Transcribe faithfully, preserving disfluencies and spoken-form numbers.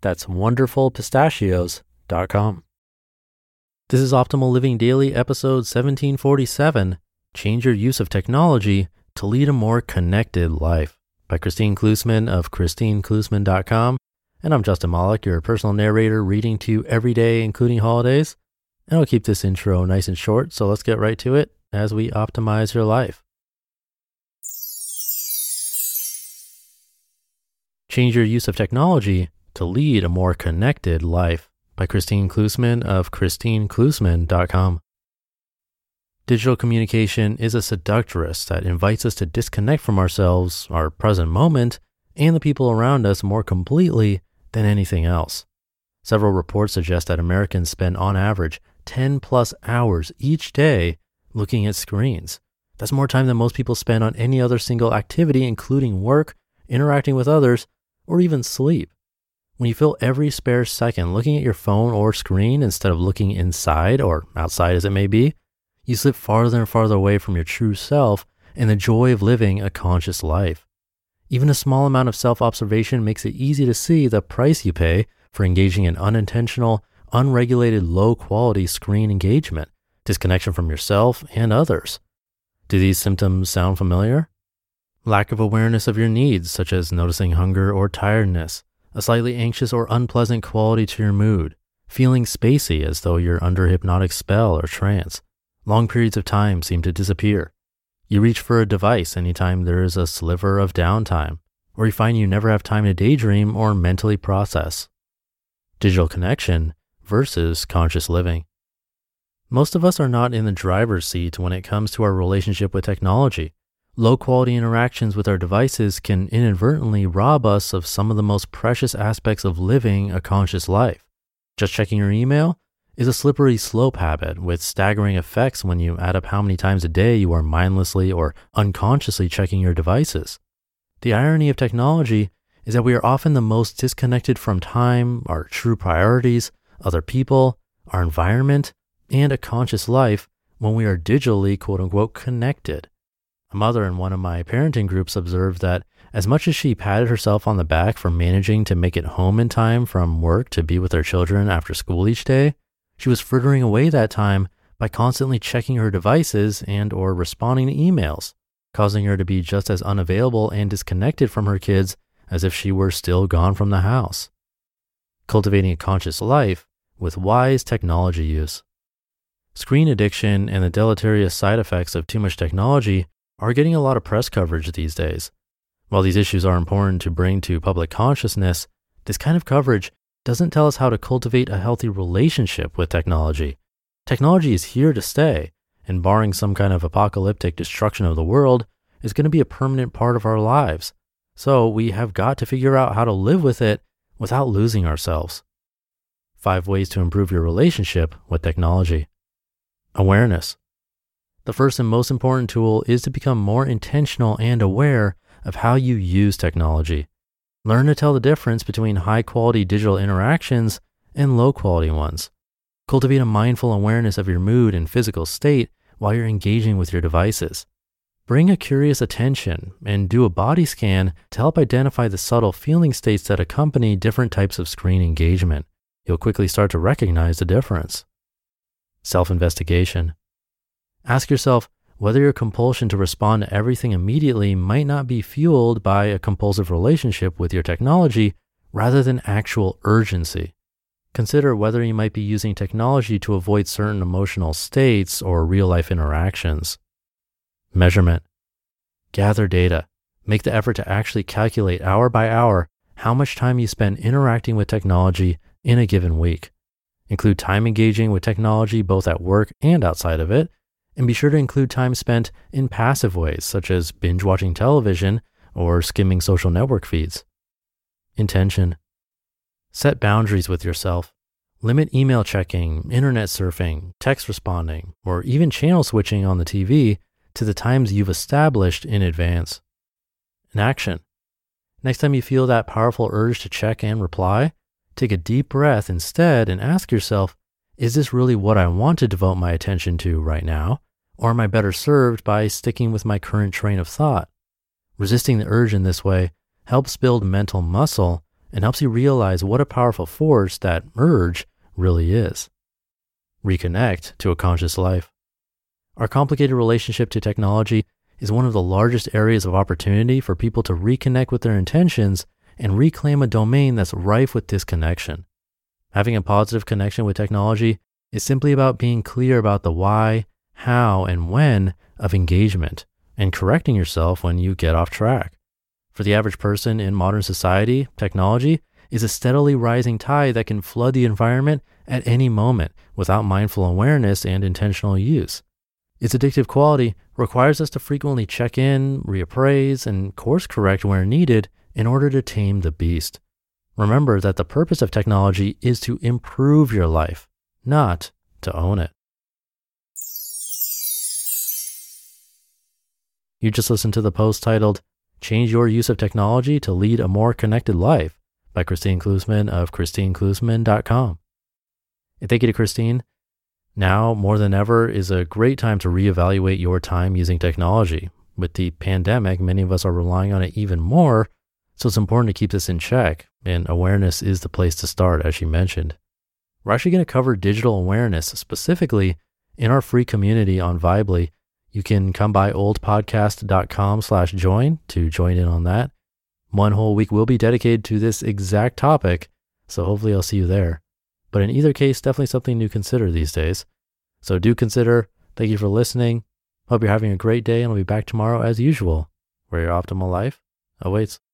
That's wonderful pistachios dot com. This is Optimal Living Daily, episode seventeen forty-seven, Change Your Use of Technology to Lead a More Connected Life, by Kristine Klussmann of Kristine Klussmann dot com. And I'm Justin Malek, your personal narrator, reading to you every day, including holidays. And I'll keep this intro nice and short, so let's get right to it as we optimize your life. Change Your Use of Technology to Lead a More Connected Life, by Kristine Klussmann of Kristine Klussmann dot com. Digital communication is a seductress that invites us to disconnect from ourselves, our present moment, and the people around us more completely than anything else. Several reports suggest that Americans spend on average ten plus hours each day looking at screens. That's more time than most people spend on any other single activity, including work, interacting with others, or even sleep. When you fill every spare second looking at your phone or screen instead of looking inside or outside as it may be, you slip farther and farther away from your true self and the joy of living a conscious life. Even a small amount of self-observation makes it easy to see the price you pay for engaging in unintentional, unregulated, low-quality screen engagement, disconnection from yourself and others. Do these symptoms sound familiar? Lack of awareness of your needs, such as noticing hunger or tiredness, a slightly anxious or unpleasant quality to your mood, feeling spacey as though you're under hypnotic spell or trance. Long periods of time seem to disappear. You reach for a device anytime there is a sliver of downtime, or you find you never have time to daydream or mentally process. Digital connection versus conscious living. Most of us are not in the driver's seat when it comes to our relationship with technology. Low-quality interactions with our devices can inadvertently rob us of some of the most precious aspects of living a conscious life. Just checking your email is a slippery slope habit with staggering effects when you add up how many times a day you are mindlessly or unconsciously checking your devices. The irony of technology is that we are often the most disconnected from time, our true priorities, other people, our environment, and a conscious life when we are digitally, quote-unquote, connected. A mother in one of my parenting groups observed that as much as she patted herself on the back for managing to make it home in time from work to be with her children after school each day, she was frittering away that time by constantly checking her devices and or responding to emails, causing her to be just as unavailable and disconnected from her kids as if she were still gone from the house. Cultivating a conscious life with wise technology use. Screen addiction and the deleterious side effects of too much technology are getting a lot of press coverage these days. While these issues are important to bring to public consciousness, this kind of coverage doesn't tell us how to cultivate a healthy relationship with technology. Technology is here to stay, and barring some kind of apocalyptic destruction of the world, is going to be a permanent part of our lives. So we have got to figure out how to live with it without losing ourselves. Five ways to improve your relationship with technology. Awareness. The first and most important tool is to become more intentional and aware of how you use technology. Learn to tell the difference between high-quality digital interactions and low-quality ones. Cultivate a mindful awareness of your mood and physical state while you're engaging with your devices. Bring a curious attention and do a body scan to help identify the subtle feeling states that accompany different types of screen engagement. You'll quickly start to recognize the difference. Self-investigation. Ask yourself whether your compulsion to respond to everything immediately might not be fueled by a compulsive relationship with your technology rather than actual urgency. Consider whether you might be using technology to avoid certain emotional states or real-life interactions. Measurement. Gather data. Make the effort to actually calculate hour by hour how much time you spend interacting with technology in a given week. Include time engaging with technology both at work and outside of it, and be sure to include time spent in passive ways such as binge watching television or skimming social network feeds. Intention. Set boundaries with yourself. Limit email checking, internet surfing, text responding, or even channel switching on the T V to the times you've established in advance. An action. Next time you feel that powerful urge to check and reply, take a deep breath instead and ask yourself, is this really what I want to devote my attention to right now? Or am I better served by sticking with my current train of thought? Resisting the urge in this way helps build mental muscle and helps you realize what a powerful force that urge really is. Reconnect to a conscious life. Our complicated relationship to technology is one of the largest areas of opportunity for people to reconnect with their intentions and reclaim a domain that's rife with disconnection. Having a positive connection with technology is simply about being clear about the why, how, and when of engagement and correcting yourself when you get off track. For the average person in modern society, technology is a steadily rising tide that can flood the environment at any moment without mindful awareness and intentional use. Its addictive quality requires us to frequently check in, reappraise, and course correct where needed in order to tame the beast. Remember that the purpose of technology is to improve your life, not to own it. You just listened to the post titled, Change Your Use of Technology to Lead a More Connected Life by Kristine Klussmann of Kristine Klussmann dot com. And thank you to Kristine. Now, more than ever, is a great time to reevaluate your time using technology. With the pandemic, many of us are relying on it even more, so it's important to keep this in check, and awareness is the place to start, as she mentioned. We're actually going to cover digital awareness specifically in our free community on Vibely. You can come by old podcast dot com slash join to join in on that. One whole week will be dedicated to this exact topic, so hopefully I'll see you there. But in either case, definitely something to consider these days. So do consider. Thank you for listening. Hope you're having a great day, and I'll be back tomorrow as usual, where your optimal life awaits.